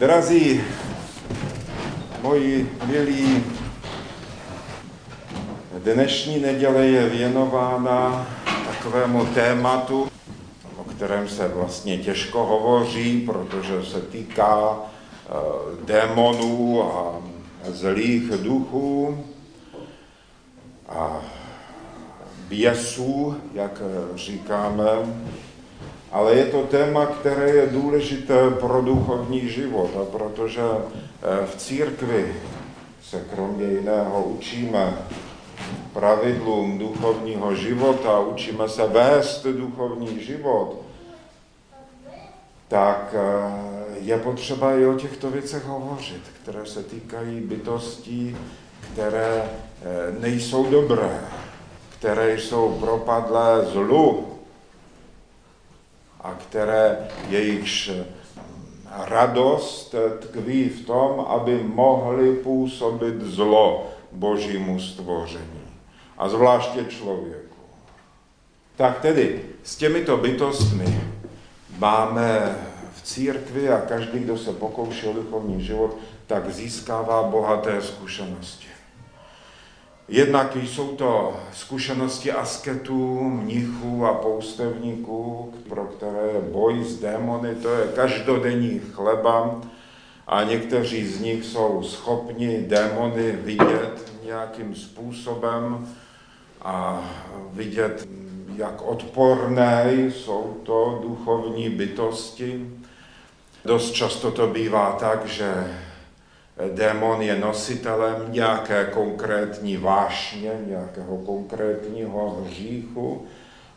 Drazí moji milí, dnešní neděle je věnována takovému tématu, o kterém se vlastně těžko hovoří, protože se týká démonů a zlých duchů a běsů, jak říkáme, ale je to téma, které je důležité pro duchovní život, a protože v církvi se kromě jiného učíme pravidlům duchovního života, učíme se vést duchovní život, tak je potřeba i o těchto věcech hovořit, které se týkají bytostí, které nejsou dobré, které jsou propadlé zlu a které jejichž radost tkví v tom, aby mohli působit zlo Božímu stvoření a zvláště člověku. Tak tedy s těmito bytostmi máme v církvi a každý, kdo se pokouší o duchovní život, tak získává bohaté zkušenosti. Jednak jsou to zkušenosti asketů, mnichů a poustevníků, pro které boj s démony, to je každodenní chleba a někteří z nich jsou schopni démony vidět nějakým způsobem a vidět, jak odporné jsou to duchovní bytosti. Dost často to bývá tak, že démon je nositelem nějaké konkrétní vášně, nějakého konkrétního hříchu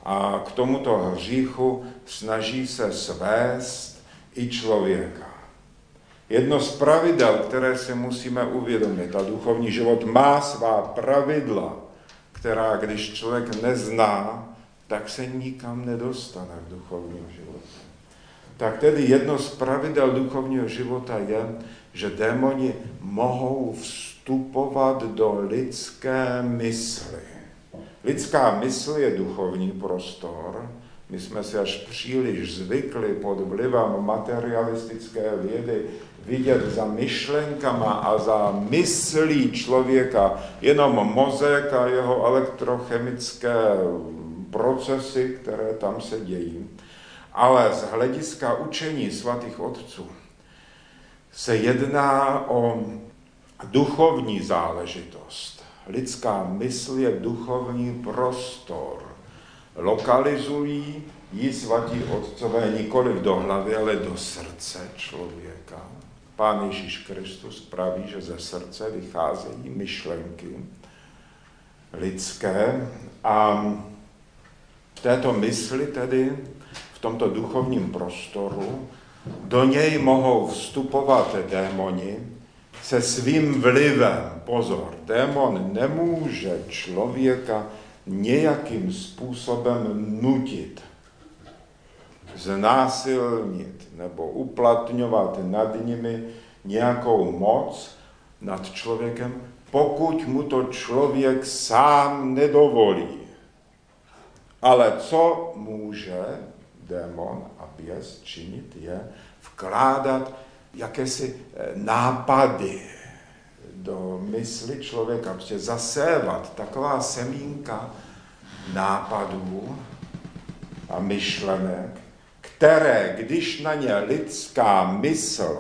a k tomuto hříchu snaží se svést i člověka. Jedno z pravidel, které si musíme uvědomit, a duchovní život má svá pravidla, která když člověk nezná, tak se nikam nedostane v duchovním životě. Tak tedy jedno z pravidel duchovního života je, že démoni mohou vstupovat do lidské mysli. Lidská mysl je duchovní prostor. My jsme si až příliš zvykli pod vlivem materialistické vědy vidět za myšlenkama a za myslí člověka jenom mozek a jeho elektrochemické procesy, které tam se dějí. Ale z hlediska učení svatých otců se jedná o duchovní záležitost. Lidská mysl je duchovní prostor. Lokalizují ji svatí otcové nikoliv do hlavy, ale do srdce člověka. Pán Ježíš Kristus praví, že ze srdce vycházejí myšlenky lidské a v této mysli tedy, v tomto duchovním prostoru, do něj mohou vstupovat démoni se svým vlivem. Pozor, démon nemůže člověka nějakým způsobem nutit, znásilnit nebo uplatňovat nad nimi nějakou moc nad člověkem, pokud mu to člověk sám nedovolí. Ale co může démon a běs činit, je vkládat jakési nápady do mysli člověka, prostě zasévat taková semínka nápadů a myšlenek, které, když na ně lidská mysl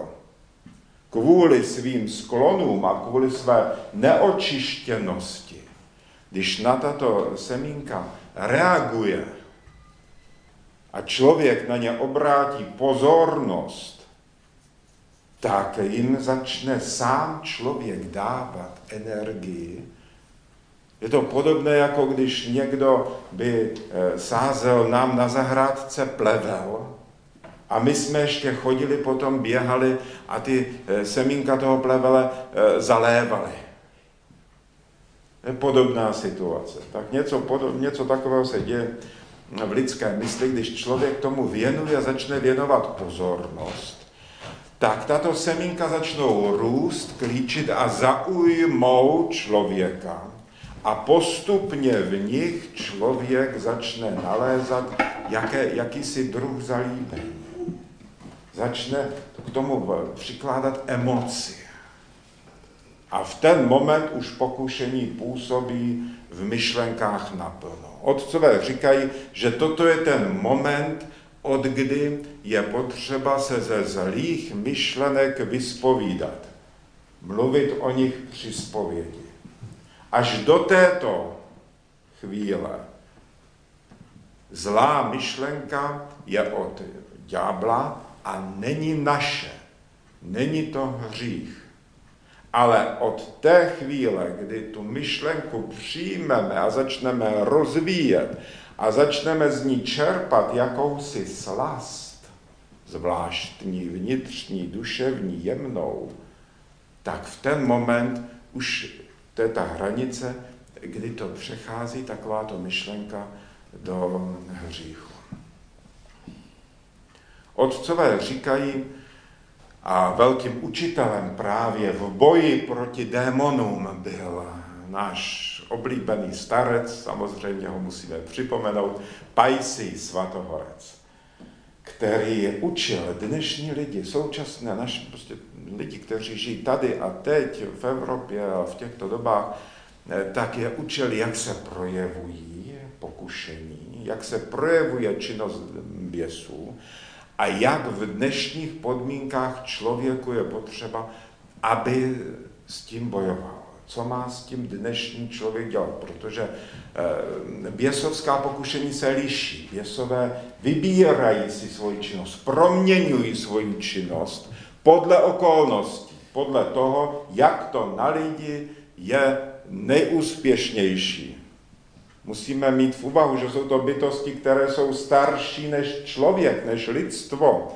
kvůli svým sklonům a kvůli své neočištěnosti, když na tato semínka reaguje a člověk na ně obrátí pozornost, tak jim začne sám člověk dávat energii. Je to podobné, jako když někdo by sázel nám na zahrádce plevel a my jsme ještě chodili, potom běhali a ty semínka toho plevele zalévali. Je podobná situace. Tak něco takového se děje v lidské mysli, když člověk tomu věnuje a začne věnovat pozornost, tak tato semínka začnou růst, klíčit a zaujmou člověka. A postupně v nich člověk začne nalézat jakýsi druh zalíbení. Začne k tomu přikládat emoci. A v ten moment už pokušení působí v myšlenkách naplno. Otcové říkají, že toto je ten moment, od kdy je potřeba se ze zlých myšlenek vyspovídat. Mluvit o nich při zpovědi. Až do této chvíle zlá myšlenka je od ďábla a není naše. Není to hřích. Ale od té chvíle, kdy tu myšlenku přijmeme a začneme rozvíjet a začneme z ní čerpat jakousi slast, zvláštní, vnitřní, duševní, jemnou, tak v ten moment už to je ta hranice, kdy to přechází takováto myšlenka do hříchu. Otcové říkají, a velkým učitelem právě v boji proti démonům byl náš oblíbený starec, samozřejmě ho musíme připomenout, Paisij Svatohorec, který učil dnešní lidi, současné naši prostě lidi, kteří žijí tady a teď v Evropě a v těchto dobách, tak je učil, jak se projevují pokušení, jak se projevuje činnost běsů, a jak v dnešních podmínkách člověku je potřeba, aby s tím bojoval. Co má s tím dnešní člověk dělat? Protože běsovská pokušení se liší. Běsové vybírají si svoji činnost, proměňují svoji činnost podle okolností, podle toho, jak to na lidi je nejúspěšnější. Musíme mít v úvahu, že jsou to bytosti, které jsou starší než člověk, než lidstvo.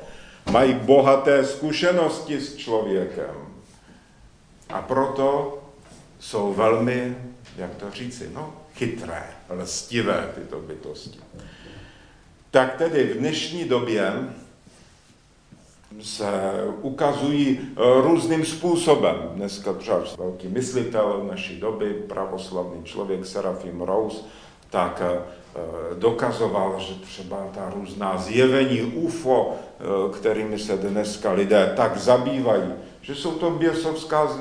Mají bohaté zkušenosti s člověkem. A proto jsou velmi, jak to říci, chytré, lstivé tyto bytosti. Tak tedy v dnešní době se ukazují různým způsobem. Dneska třeba velký myslitel naší doby, pravoslavný člověk Serafim Rose, tak dokazoval, že třeba ta různá zjevení UFO, kterými se dneska lidé tak zabývají, že jsou to běsovská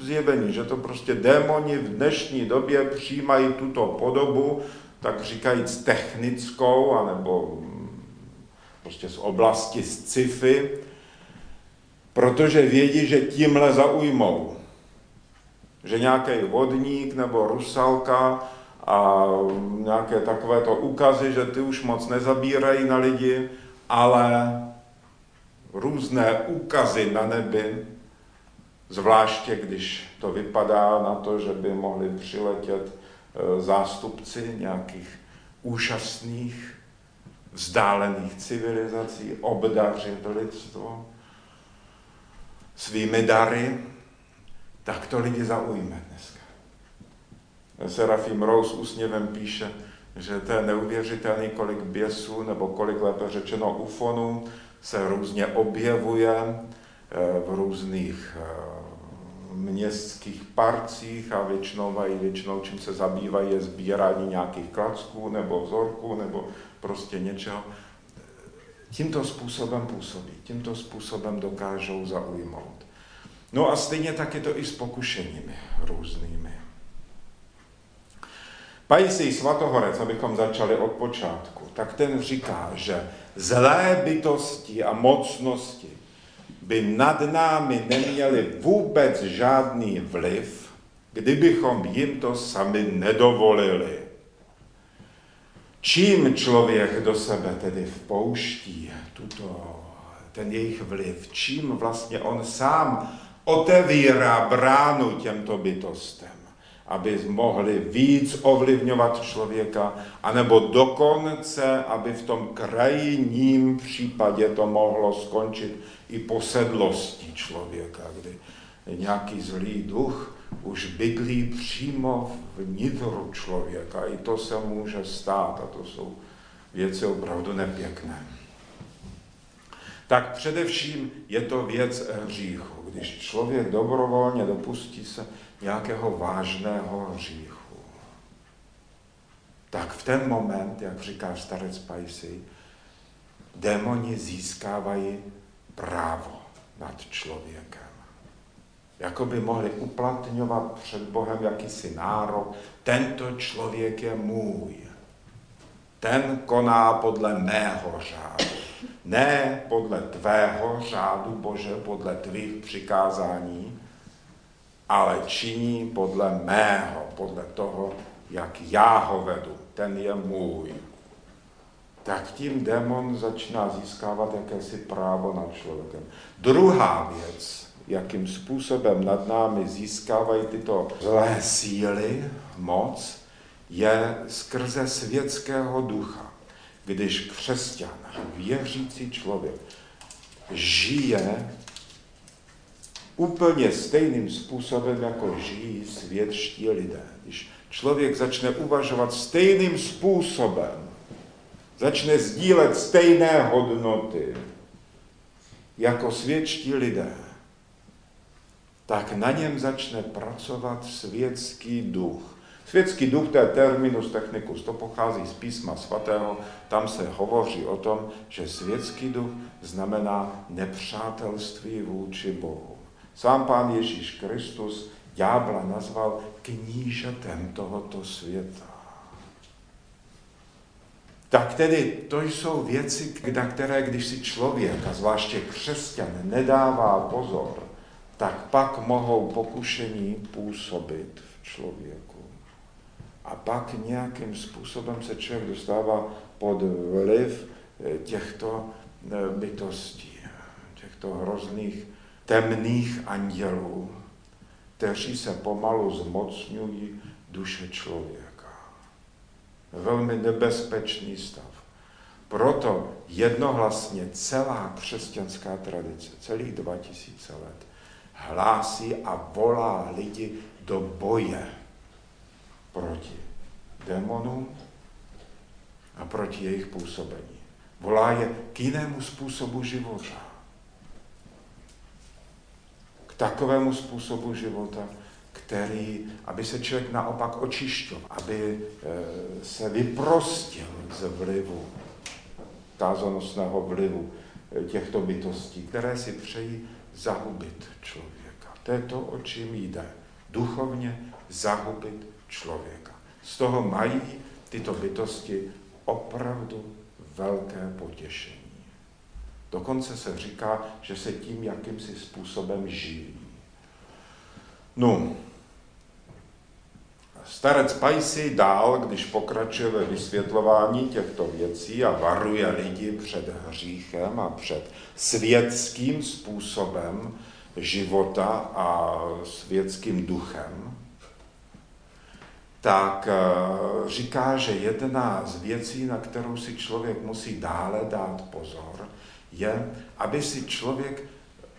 zjevení, že to prostě démoni v dnešní době přijímají tuto podobu, tak říkajíc technickou, anebo prostě z oblasti sci-fi, protože vědí, že tímhle zaujmou. Že nějaký vodník nebo rusalka a nějaké takovéto ukazy, že ty už moc nezabírají na lidi, ale různé ukazy na nebi, zvláště když to vypadá na to, že by mohli přiletět zástupci nějakých úžasných vzdálených civilizací, obdařit lidstvo svými dary, tak to lidi zaujme dneska. Serafim Rose úsměvem píše, že to je neuvěřitelný, kolik běsů, nebo kolik lépe řečeno ufonů, se různě objevuje v různých městských parcích a většinou čím se zabývají, je sbírání nějakých klacků, nebo vzorků, nebo prostě něčeho. Tímto způsobem působí, tímto způsobem dokážou zaujmout. No a stejně tak je to i s pokušeními různými. Paisij Svatohorec, abychom začali od počátku, tak ten říká, že zlé bytosti a mocnosti by nad námi neměly vůbec žádný vliv, kdybychom jim to sami nedovolili. Čím člověk do sebe tedy vpouští ten jejich vliv, čím vlastně on sám otevírá bránu těmto bytostem, aby mohli víc ovlivňovat člověka, anebo dokonce, aby v tom krajním případě to mohlo skončit i posedlostí člověka, kdy nějaký zlý duch už bydlí přímo vnitru člověka. I to se může stát a to jsou věci opravdu nepěkné. Tak především je to věc hříchu. Když člověk dobrovolně dopustí se nějakého vážného hříchu, tak v ten moment, jak říká starec Paisij, démoni získávají právo nad člověkem. Jako by mohli uplatňovat před Bohem jakýsi nárok. Tento člověk je můj. Ten koná podle mého řádu. Ne podle tvého řádu, Bože, podle tvých přikázání, ale činí podle mého, podle toho, jak já ho vedu. Ten je můj. Tak tím démon začíná získávat jakési právo nad člověkem. Druhá věc, jakým způsobem nad námi získávají tyto zlé síly moc, je skrze světského ducha. Když křesťan, věřící člověk, žije úplně stejným způsobem, jako žijí světští lidé. Když člověk začne uvažovat stejným způsobem, začne sdílet stejné hodnoty jako světští lidé, tak na něm začne pracovat světský duch. Světský duch, to je terminus technicus, to pochází z písma svatého, tam se hovoří o tom, že světský duch znamená nepřátelství vůči Bohu. Sám Pán Ježíš Kristus ďábla nazval knížetem tohoto světa. Tak tedy to jsou věci, na které, když si člověk, a zvláště křesťan, nedává pozor, tak pak mohou pokušení působit v člověku. A pak nějakým způsobem se člověk dostává pod vliv těchto bytostí, těchto hrozných temných andělů, kteří se pomalu zmocňují duše člověka. Velmi nebezpečný stav. Proto jednohlasně celá křesťanská tradice, celých 2000 let, hlásí a volá lidi do boje proti démonům a proti jejich působení. Volá je k jinému způsobu života. K takovému způsobu života, který, aby se člověk naopak očišťoval, aby se vyprostil ze vlivu, kázanosného vlivu těchto bytostí, které si přejí zahubit člověka. To je to, o čím jde. Duchovně zahubit člověka. Z toho mají tyto bytosti opravdu velké potěšení. Dokonce se říká, že se tím jakýmsi způsobem živí. No, starec Paisij dál, když pokračuje ve vysvětlování těchto věcí a varuje lidi před hříchem a před světským způsobem života a světským duchem, tak říká, že jedna z věcí, na kterou si člověk musí dále dát pozor, je, aby si člověk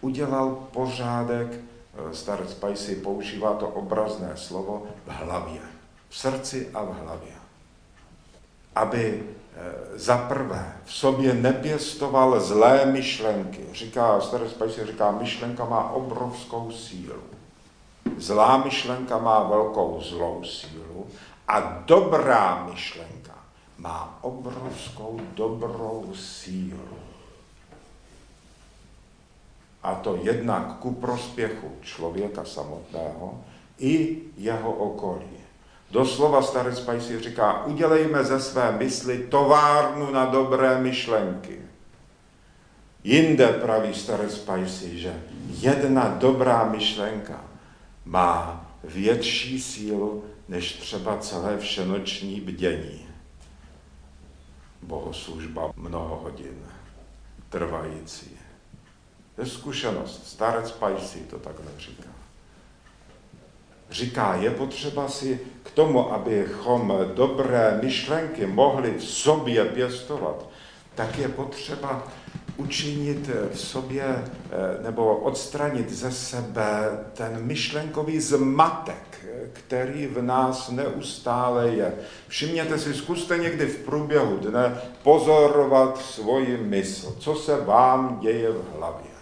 udělal pořádek, starec Paisij používá to obrazné slovo, v hlavě, v srdci a v hlavě. Aby zaprvé v sobě nepěstoval zlé myšlenky. Říká, starec Paisij říká, myšlenka má obrovskou sílu. Zlá myšlenka má velkou zlou sílu a dobrá myšlenka má obrovskou dobrou sílu. A to jednak ku prospěchu člověka samotného i jeho okolí. Doslova starec Paisij říká, udělejme ze své mysli továrnu na dobré myšlenky. Jinde praví starec Paisij, že jedna dobrá myšlenka má větší sílu než třeba celé všenoční bdění. Bohoslužba mnoho hodin trvající. To je zkušenost. Starec Paisij to takhle říká. Říká, je potřeba si k tomu, abychom dobré myšlenky mohli v sobě pěstovat, tak je potřeba učinit v sobě nebo odstranit ze sebe ten myšlenkový zmatek, který v nás neustále je. Všimněte si, zkuste někdy v průběhu dne pozorovat svoji mysl, co se vám děje v hlavě.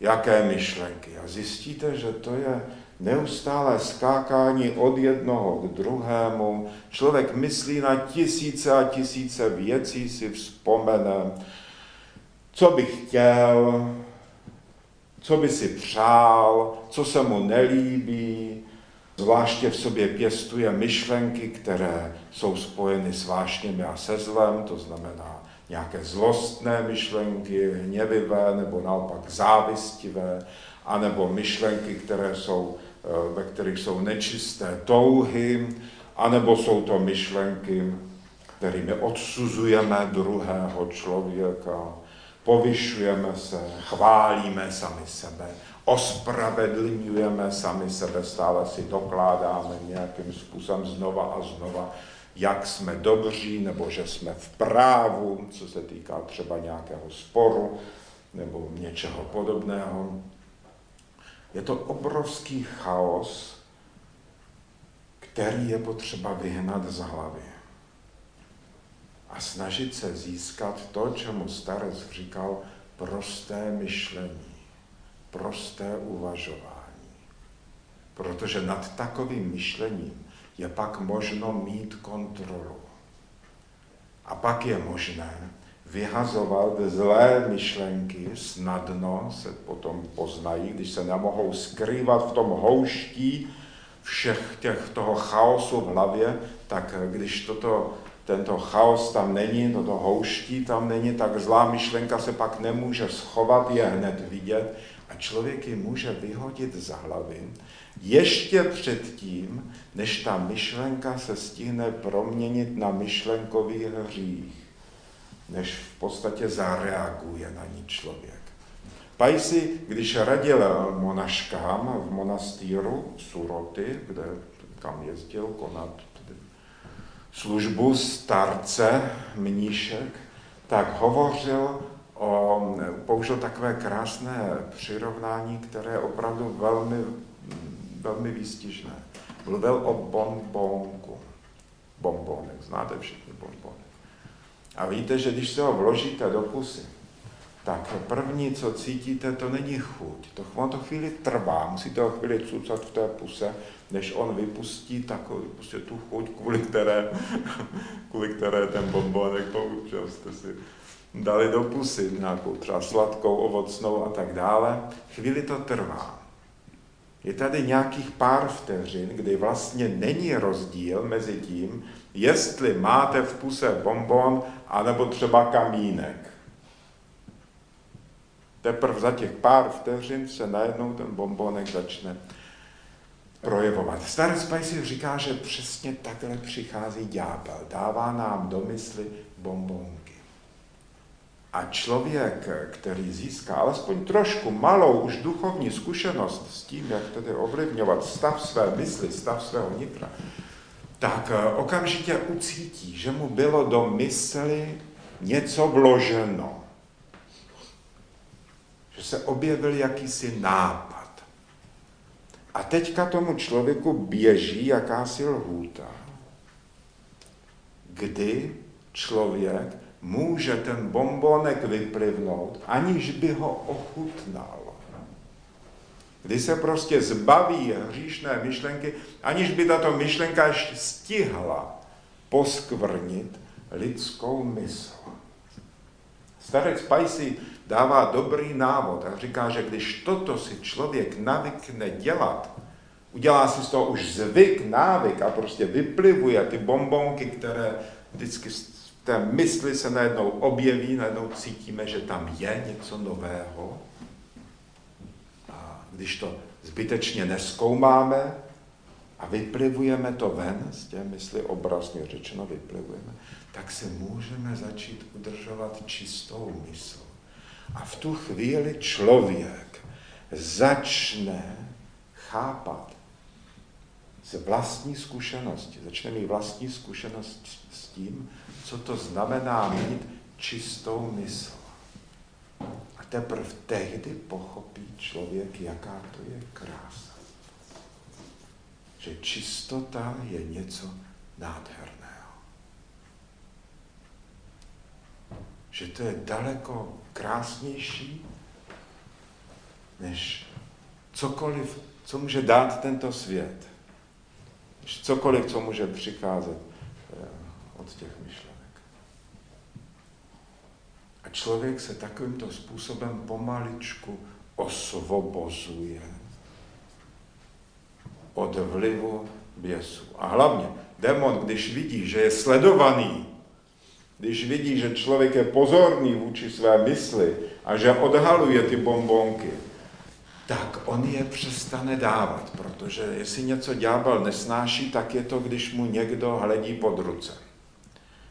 Jaké myšlenky. A zjistíte, že to je neustálé skákání od jednoho k druhému. Člověk myslí na 1000 a 1000 věcí, si vzpomene, co bych chtěl, co by si přál, co se mu nelíbí. Zvláště v sobě pěstuje myšlenky, které jsou spojeny s vášněmi a se zlem, to znamená nějaké zlostné myšlenky, hněvivé nebo naopak závistivé, anebo myšlenky, ve kterých jsou nečisté touhy, anebo jsou to myšlenky, kterými odsuzujeme druhého člověka, povyšujeme se, chválíme sami sebe, ospravedlňujeme sami sebe, stále si dokládáme nějakým způsobem znova a znova, jak jsme dobří, nebo že jsme v právu, co se týká třeba nějakého sporu nebo něčeho podobného. Je to obrovský chaos, který je potřeba vyhnat z hlavy a snažit se získat to, čemu starec říkal, prosté myšlení, prosté uvažování. Protože nad takovým myšlením je pak možno mít kontrolu. A pak je možné vyhazovat zlé myšlenky, snadno se potom poznají, když se nemohou skrývat v tom houští všech toho chaosu v hlavě, tak když tento chaos tam není, toto houští tam není, tak zlá myšlenka se pak nemůže schovat, je hned vidět a člověk ji může vyhodit z hlavy ještě předtím, než ta myšlenka se stihne proměnit na myšlenkový hřích, než v podstatě zareaguje na ní člověk. Paisij, když radil monaškám v monastýru Suroty, kam jezdil konat službu starce mníšek, tak použil takové krásné přirovnání, které je opravdu velmi, velmi výstižné. Mluvil o bonbonku. Bonbonek, znáte všichni bonbonek. A víte, že když se ho vložíte do pusy, tak první, co cítíte, to není chuť. On to chvíli trvá, musíte ho chvíli cucat v té puse, než on vypustí takový, prostě tu chuť, kvůli které ten bonbonek, použil jste si dali do pusy, nějakou třeba sladkou, ovocnou a tak dále. Chvíli to trvá. Je tady nějakých pár vteřin, kdy vlastně není rozdíl mezi tím, jestli máte v puse bonbon, anebo třeba kamínek. Teprve za těch pár vteřin se najednou ten bonbonek začne projevovat. Starec Paisij říká, že přesně takhle přichází ďábel. Dává nám do mysli bonbonky. A člověk, který získá alespoň trošku malou už duchovní zkušenost s tím, jak tedy ovlivňovat stav své mysli, stav svého nitra, tak okamžitě ucítí, že mu bylo do mysli něco vloženo. Že se objevil jakýsi nápad. A teďka tomu člověku běží jakási lhůta, kdy člověk může ten bonbonek vyplivnout, aniž by ho ochutnal. Kdy se prostě zbaví hříšné myšlenky, aniž by tato myšlenka stihla poskvrnit lidskou mysl. Starec Paisij dává dobrý návod a říká, že když toto si člověk navykne dělat, udělá si z toho už zvyk, návyk a prostě vyplivuje ty bonbonky, které vždycky v té mysli se najednou objeví, najednou cítíme, že tam je něco nového. A když to zbytečně nezkoumáme a vyplivujeme to ven, z té mysli obrazně řečeno vyplivujeme, tak si můžeme začít udržovat čistou mysl. A v tu chvíli člověk začne chápat z vlastní zkušenosti, začne mít vlastní zkušenost s tím, co to znamená mít čistou mysl. A teprve tehdy pochopí člověk, jaká to je krása. Že čistota je něco nádherného. Že to je daleko krásnější, než cokoliv, co může dát tento svět. Než cokoliv, co může přicházet od těch myšlenek. A člověk se takovýmto způsobem pomaličku osvobozuje od vlivu běsu. A hlavně démon, když vidí, že je sledovaný, když vidí, že člověk je pozorný vůči své mysli a že odhaluje ty bombonky, tak on je přestane dávat, protože jestli něco ďábel nesnáší, tak je to, když mu někdo hledí pod ruce.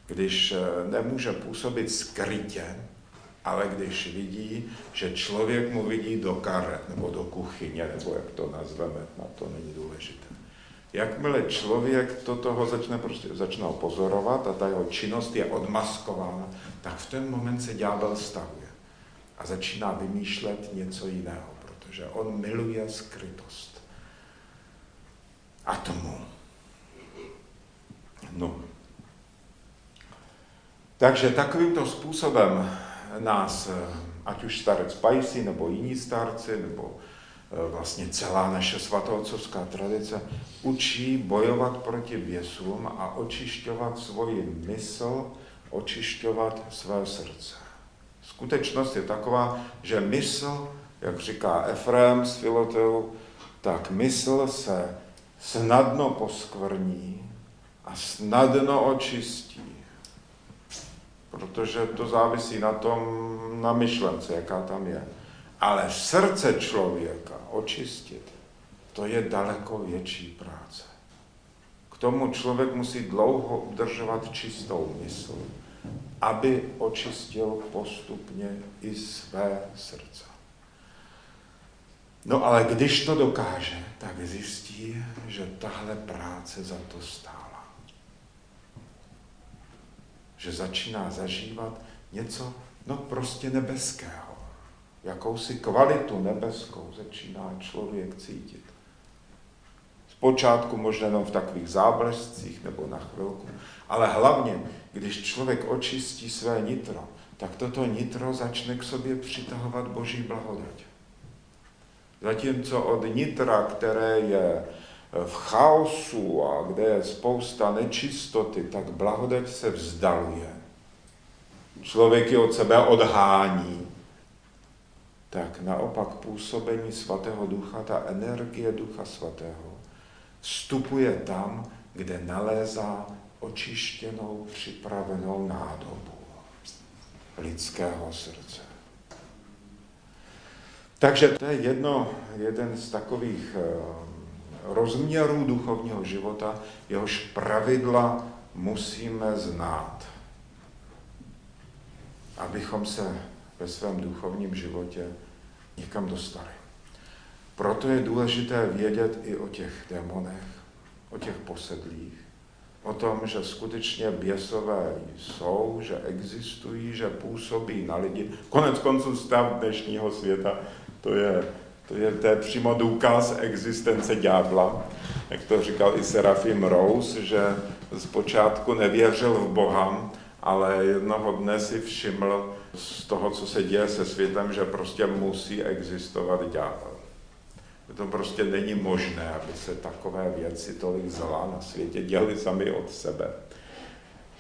Když nemůže působit skrytě, ale když vidí, že člověk mu vidí do karet, nebo do kuchyně, nebo jak to nazveme, na to není důležité. Jakmile člověk toho začne pozorovat a ta jeho činnost je odmaskována, tak v ten moment se ďábel stahuje a začíná vymýšlet něco jiného, protože on miluje skrytost. A tomu. No. Takže takovýmto způsobem nás, ať už starec Paisij, nebo jiní starci, nebo vlastně celá naše svatohorcovská tradice, učí bojovat proti běsům a očišťovat svoji mysl, očišťovat své srdce. Skutečnost je taková, že mysl, jak říká Efrém z Filoteu, tak mysl se snadno poskvrní a snadno očistí. Protože to závisí na tom, na myšlence, jaká tam je. Ale srdce člověka očistit, to je daleko větší práce. K tomu člověk musí dlouho udržovat čistou mysl, aby očistil postupně i své srdce. No ale když to dokáže, tak zjistí, že tahle práce za to stála. Že začíná zažívat něco, no prostě nebeského. Jakousi kvalitu nebeskou začíná člověk cítit. Zpočátku možná jenom v takových záblescích nebo na chvilku, ale hlavně, když člověk očistí své nitro, tak toto nitro začne k sobě přitahovat Boží blahodať. Zatímco od nitra, které je v chaosu a kde je spousta nečistoty, tak blahodať se vzdaluje. Člověk ji od sebe odhání. Tak naopak působení Svatého Ducha, ta energie Ducha Svatého, vstupuje tam, kde nalézá očištěnou, připravenou nádobu lidského srdce. Takže to je jeden z takových rozměrů duchovního života, jehož pravidla musíme znát, abychom se ve svém duchovním životě někam dostali. Proto je důležité vědět i o těch démonech, o těch posedlých, o tom, že skutečně běsové jsou, že existují, že působí na lidi. Koneckonců stav dnešního světa, to je přímo důkaz existence ďábla. Jak to říkal i Serafim Rose, že zpočátku nevěřil v Boha, ale jednoho dne si všiml z toho, co se děje se světem, že prostě musí existovat ďábel. To prostě není možné, aby se takové věci, tolik zla na světě, dělali sami od sebe.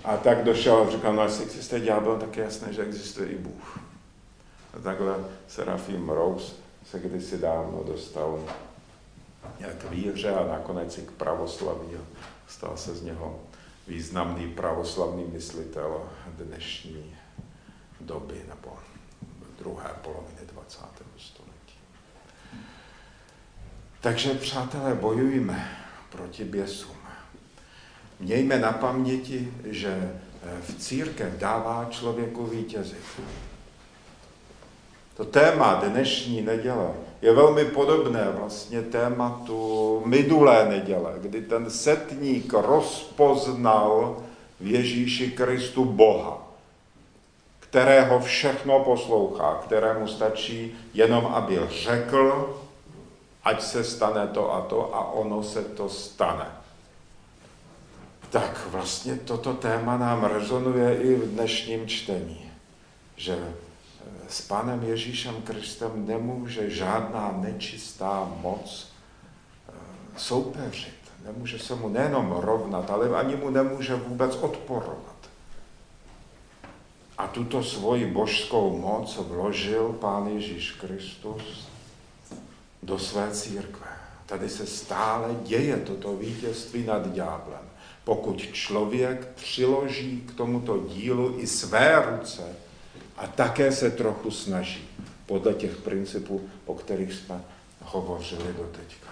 A tak došel a říkal, no jestli existuje ďábel, tak je jasné, že existuje i Bůh. A takhle Serafim Rose se kdysi dávno dostal k víře a nakonec i k pravoslaví. Stal se z něho významný pravoslavný myslitel dnešní doby nebo druhé poloviny 20. století. Takže, přátelé, bojujme proti běsům. Mějme na paměti, že v církev dává člověku vítězit. To téma dnešní neděle je velmi podobné vlastně tématu minulé neděle, kdy ten setník rozpoznal v Ježíši Kristu Boha, kterého všechno poslouchá, kterému stačí jenom, aby řekl, ať se stane to a ono se to stane. Tak vlastně toto téma nám rezonuje i v dnešním čtení, že s Pánem Ježíšem Kristem nemůže žádná nečistá moc soupeřit. Nemůže se mu nejenom rovnat, ale ani mu nemůže vůbec odporovat. A tuto svoji božskou moc vložil Pán Ježíš Kristus do své církve. Tady se stále děje toto vítězství nad ďáblem. Pokud člověk přiloží k tomuto dílu i své ruce a také se trochu snaží podle těch principů, o kterých jsme hovořili doteďka.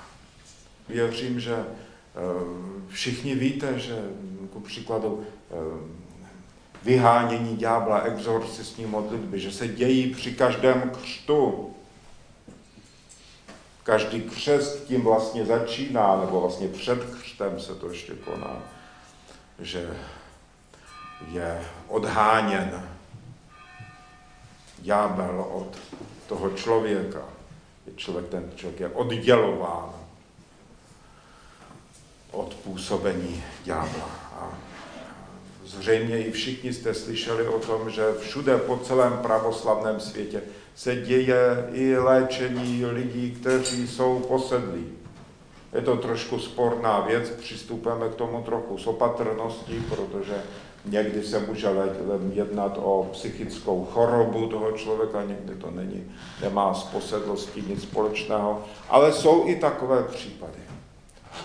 Věřím, že všichni víte, že ku příkladu vyhánění ďábla, exorcistní modlitby, že se dějí při každém křtu. Každý křest tím vlastně začíná, nebo vlastně před křtem se to ještě koná, že je odháněn ďábel od toho člověka. Ten člověk je oddělován od působení ďábla. A zřejmě i všichni jste slyšeli o tom, že všude po celém pravoslavném světě se děje i léčení lidí, kteří jsou posedlí. Je to trošku sporná věc, přistupujeme k tomu trochu s opatrností, protože někdy se může jednat o psychickou chorobu toho člověka, někdy to nemá s posedlostí nic společného, ale jsou i takové případy.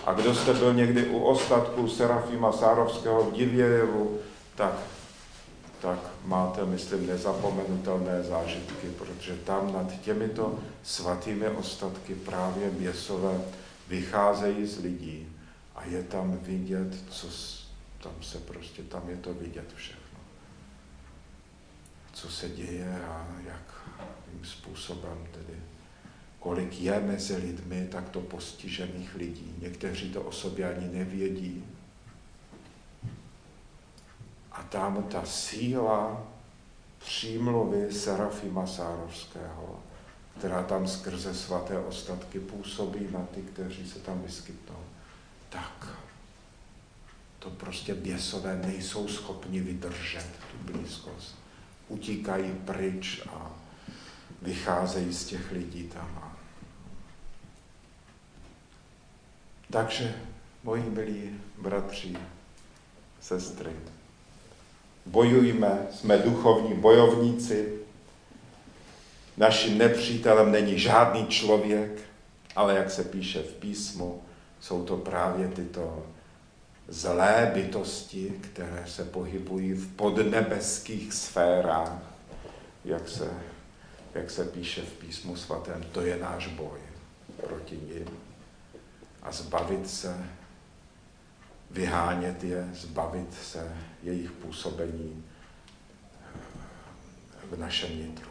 A kdo jste byl někdy u ostatků Serafima Sárovského v Divějevu, tak máte, myslím, nezapomenutelné zážitky, protože tam nad těmito svatými ostatky právě běsové vycházejí z lidí a je tam vidět, tam je to vidět všechno. Co se děje a jakým způsobem tedy, kolik je mezi lidmi takto postižených lidí. Někteří to o sobě ani nevědí. A tam ta síla přímluvy Serafima Sárovského, která tam skrze svaté ostatky působí na ty, kteří se tam vyskytnou, tak to prostě běsové nejsou schopni vydržet tu blízkost. Utíkají pryč a vycházejí z těch lidí tam. Takže, moji milí bratři, sestry, bojujme, jsme duchovní bojovníci. Naším nepřítelem není žádný člověk, ale jak se píše v písmu, jsou to právě tyto zlé bytosti, které se pohybují v podnebeských sférách. Jak se píše v písmu svatém, to je náš boj proti nim. A zbavit se, vyhánět je, zbavit se jejich působení v našem nitru.